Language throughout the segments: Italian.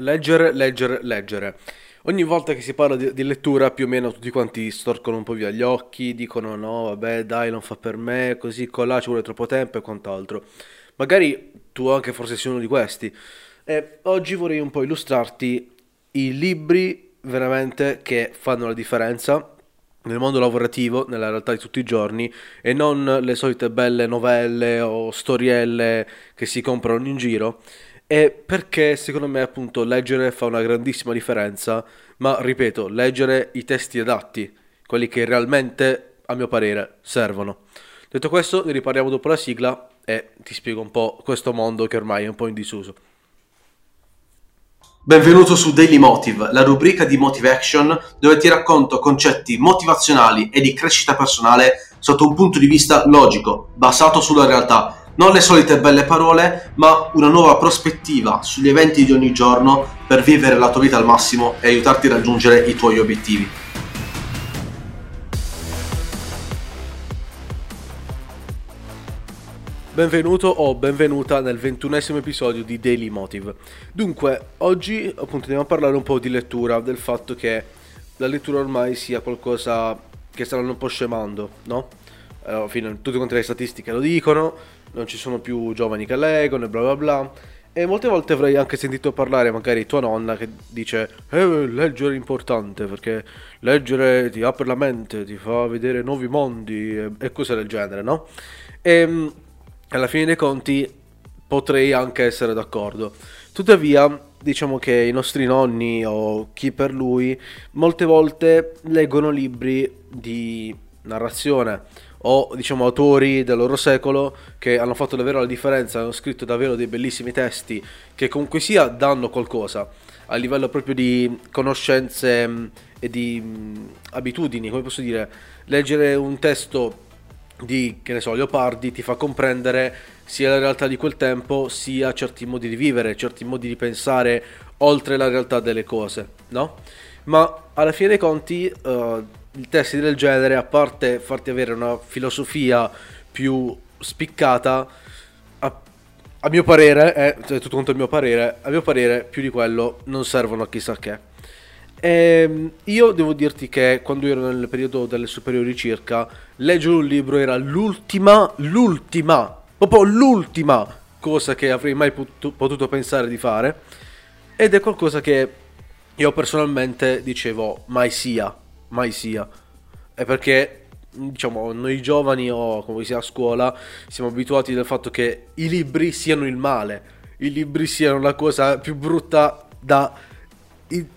Leggere. Ogni volta che si parla di lettura più o meno tutti quanti storcono un po' via gli occhi, dicono no, vabbè dai, non fa per me, così colà, ci vuole troppo tempo e quant'altro. Magari tu anche forse sei uno di questi. E oggi vorrei un po' illustrarti i libri veramente che fanno la differenza nel mondo lavorativo, nella realtà di tutti i giorni, e non le solite belle novelle o storielle che si comprano in giro. E perché secondo me appunto leggere fa una grandissima differenza, ma ripeto, leggere i testi adatti, quelli che realmente a mio parere servono. Detto questo, ne riparliamo dopo la sigla e ti spiego un po' questo mondo che ormai è un po' in disuso. Benvenuto su Daily Motive, la rubrica di Motive Action dove ti racconto concetti motivazionali e di crescita personale sotto un punto di vista logico, basato sulla realtà. Non le solite belle parole, ma una nuova prospettiva sugli eventi di ogni giorno per vivere la tua vita al massimo e aiutarti a raggiungere i tuoi obiettivi. Benvenuto o benvenuta nel 21esimo episodio di Daily Motive. Dunque, oggi appunto andiamo a parlare un po' di lettura, del fatto che la lettura ormai sia qualcosa che stanno un po' scemando, no? Alla fine tutte quante le statistiche lo dicono, non ci sono più giovani che leggono e bla bla bla. E molte volte avrei anche sentito parlare magari tua nonna che dice leggere è importante perché leggere ti apre la mente, ti fa vedere nuovi mondi e cose del genere, no? E alla fine dei conti potrei anche essere d'accordo. Tuttavia diciamo che i nostri nonni o chi per lui molte volte leggono libri di narrazione o diciamo autori del loro secolo che hanno fatto davvero la differenza, hanno scritto davvero dei bellissimi testi che comunque sia danno qualcosa a livello proprio di conoscenze e di abitudini. Come posso dire, leggere un testo di, che ne so, Leopardi ti fa comprendere sia la realtà di quel tempo sia certi modi di vivere, certi modi di pensare oltre la realtà delle cose, no? Ma alla fine dei conti i testi del genere, a parte farti avere una filosofia più spiccata, a mio parere, tutto quanto a mio parere più di quello non servono a chissà che. E io devo dirti che quando ero nel periodo delle superiori circa, leggere un libro era l'ultima cosa che avrei mai potuto pensare di fare, ed è qualcosa che io personalmente dicevo mai sia, è perché diciamo noi giovani o come sia a scuola siamo abituati del fatto che i libri siano il male, i libri siano la cosa più brutta da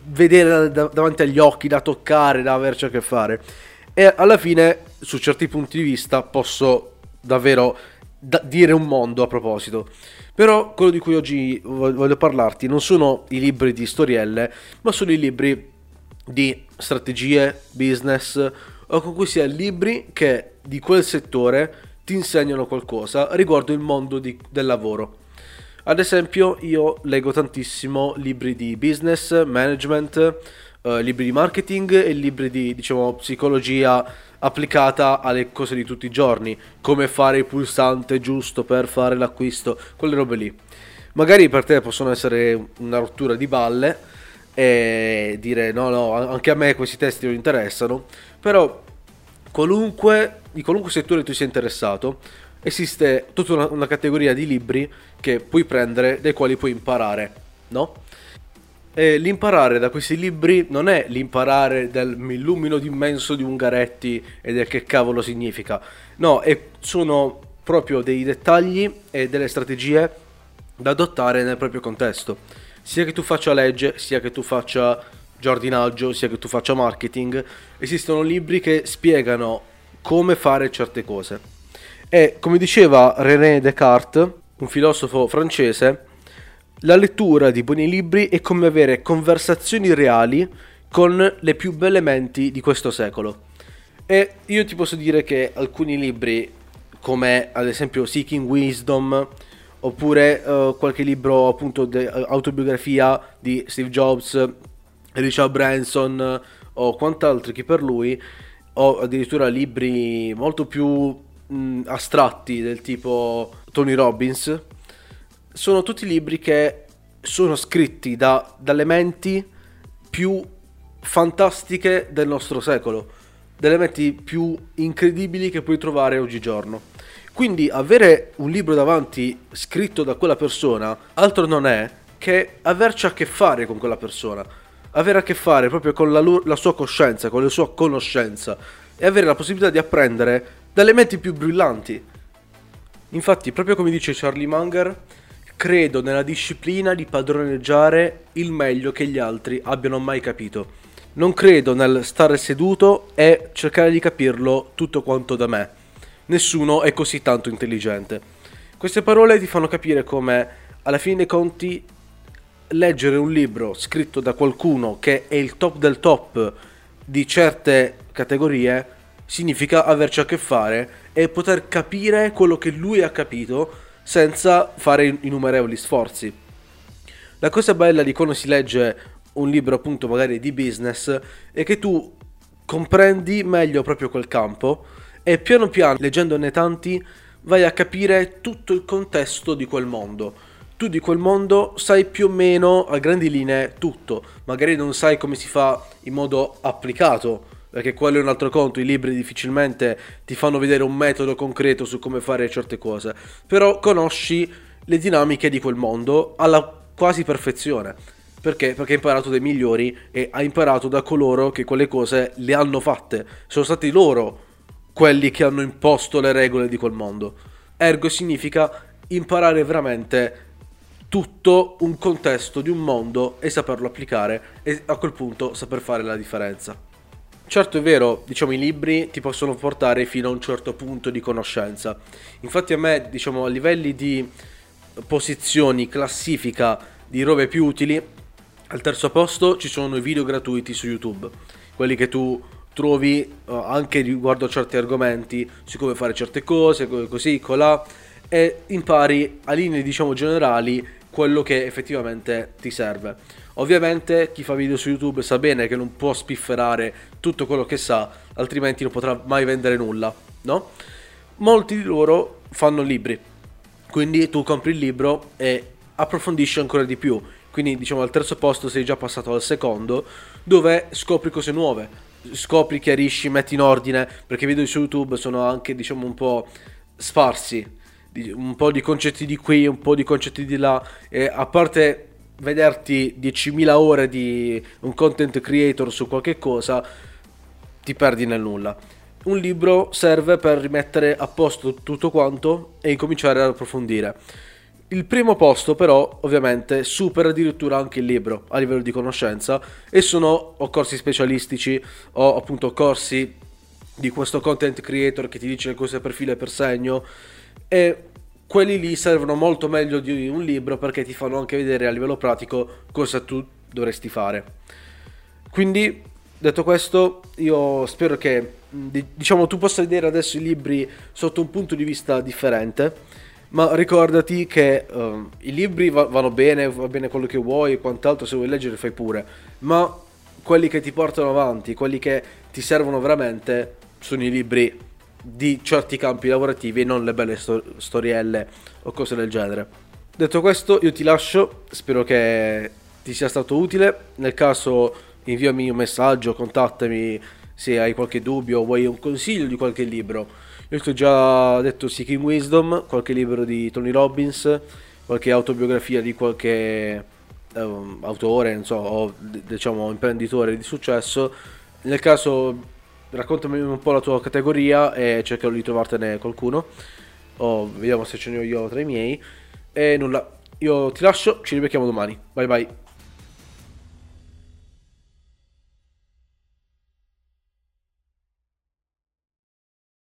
vedere davanti agli occhi, da toccare, da averci a che fare. E alla fine su certi punti di vista posso davvero dire un mondo a proposito. Però quello di cui oggi voglio parlarti non sono i libri di storielle, ma sono i libri di strategie, business o con cui sia, libri che di quel settore ti insegnano qualcosa riguardo il mondo del lavoro. Ad esempio io leggo tantissimo libri di business, management, libri di marketing e libri di diciamo psicologia applicata alle cose di tutti i giorni, come fare il pulsante giusto per fare l'acquisto, quelle robe lì. Magari per te possono essere una rottura di balle e dire no, anche a me questi testi non interessano, però di qualunque settore tu sia interessato esiste tutta una categoria di libri che puoi prendere, dai quali puoi imparare, no? E l'imparare da questi libri non è l'imparare del mi illumino d'immenso di Ungaretti e del che cavolo significa, no, e sono proprio dei dettagli e delle strategie da adottare nel proprio contesto. Sia che tu faccia legge, sia che tu faccia giardinaggio, sia che tu faccia marketing, esistono libri che spiegano come fare certe cose. E come diceva René Descartes, un filosofo francese, la lettura di buoni libri è come avere conversazioni reali con le più belle menti di questo secolo. E io ti posso dire che alcuni libri, come ad esempio Seeking Wisdom, oppure qualche libro appunto di autobiografia di Steve Jobs, Richard Branson o quant'altro chi per lui, o addirittura libri molto più astratti del tipo Tony Robbins, sono tutti libri che sono scritti dalle menti più fantastiche del nostro secolo, delle menti più incredibili che puoi trovare oggigiorno. Quindi avere un libro davanti scritto da quella persona altro non è che averci a che fare con quella persona, avere a che fare proprio con la sua coscienza, con la sua conoscenza, e avere la possibilità di apprendere dalle menti più brillanti. Infatti, proprio come dice Charlie Munger, credo nella disciplina di padroneggiare il meglio che gli altri abbiano mai capito. Non credo nel stare seduto e cercare di capirlo tutto quanto da me. Nessuno è così tanto intelligente. Queste parole ti fanno capire come, alla fine dei conti, leggere un libro scritto da qualcuno che è il top del top di certe categorie significa averci a che fare e poter capire quello che lui ha capito senza fare innumerevoli sforzi. La cosa bella di quando si legge un libro, appunto, magari di business, è che tu comprendi meglio proprio quel campo e piano piano, leggendone tanti, vai a capire tutto il contesto di quel mondo. Tu di quel mondo sai più o meno a grandi linee tutto, magari non sai come si fa in modo applicato, perché quello è un altro conto. I libri difficilmente ti fanno vedere un metodo concreto su come fare certe cose, però conosci le dinamiche di quel mondo alla quasi perfezione. Perché? Perché hai imparato dai migliori e hai imparato da coloro che quelle cose le hanno fatte. Sono stati loro quelli che hanno imposto le regole di quel mondo. Ergo significa imparare veramente tutto un contesto di un mondo e saperlo applicare, e a quel punto saper fare la differenza. Certo è vero, diciamo, i libri ti possono portare fino a un certo punto di conoscenza. Infatti a me, diciamo, a livelli di posizioni, classifica di robe più utili, al terzo posto ci sono i video gratuiti su YouTube, quelli che tu trovi anche riguardo a certi argomenti, su come fare certe cose, così, colà, e impari a linee, diciamo, generali quello che effettivamente ti serve. Ovviamente chi fa video su YouTube sa bene che non può spifferare tutto quello che sa, altrimenti non potrà mai vendere nulla, no? Molti di loro fanno libri, quindi tu compri il libro e approfondisci ancora di più. Quindi, diciamo, al terzo posto sei già passato al secondo, dove scopri cose nuove, scopri, chiarisci, metti in ordine, perché i video su YouTube sono anche, diciamo, un po' sparsi, un po' di concetti di qui, un po' di concetti di là, e a parte vederti 10.000 ore di un content creator su qualche cosa, ti perdi nel nulla. Un libro serve per rimettere a posto tutto quanto e incominciare ad approfondire. Il primo posto però ovviamente supera addirittura anche il libro a livello di conoscenza, e sono o corsi specialistici o, appunto, corsi di questo content creator che ti dice le cose per filo e per segno, e quelli lì servono molto meglio di un libro perché ti fanno anche vedere a livello pratico cosa tu dovresti fare. Quindi, detto questo, io spero che, diciamo, tu possa vedere adesso i libri sotto un punto di vista differente. Ma ricordati che i libri vanno bene, va bene quello che vuoi e quant'altro, se vuoi leggere fai pure, ma quelli che ti portano avanti, quelli che ti servono veramente, sono i libri di certi campi lavorativi e non le belle storielle o cose del genere. Detto questo, io ti lascio, spero che ti sia stato utile. Nel caso inviami un messaggio, contattami se hai qualche dubbio o vuoi un consiglio di qualche libro. Io ti ho già detto Seeking Wisdom, qualche libro di Tony Robbins, qualche autobiografia di qualche autore, non so, o, diciamo, imprenditore di successo. Nel caso raccontami un po' la tua categoria e cercherò di trovartene qualcuno, o vediamo se ce ne ho io tra i miei. E nulla, io ti lascio, ci ribecchiamo domani, bye bye.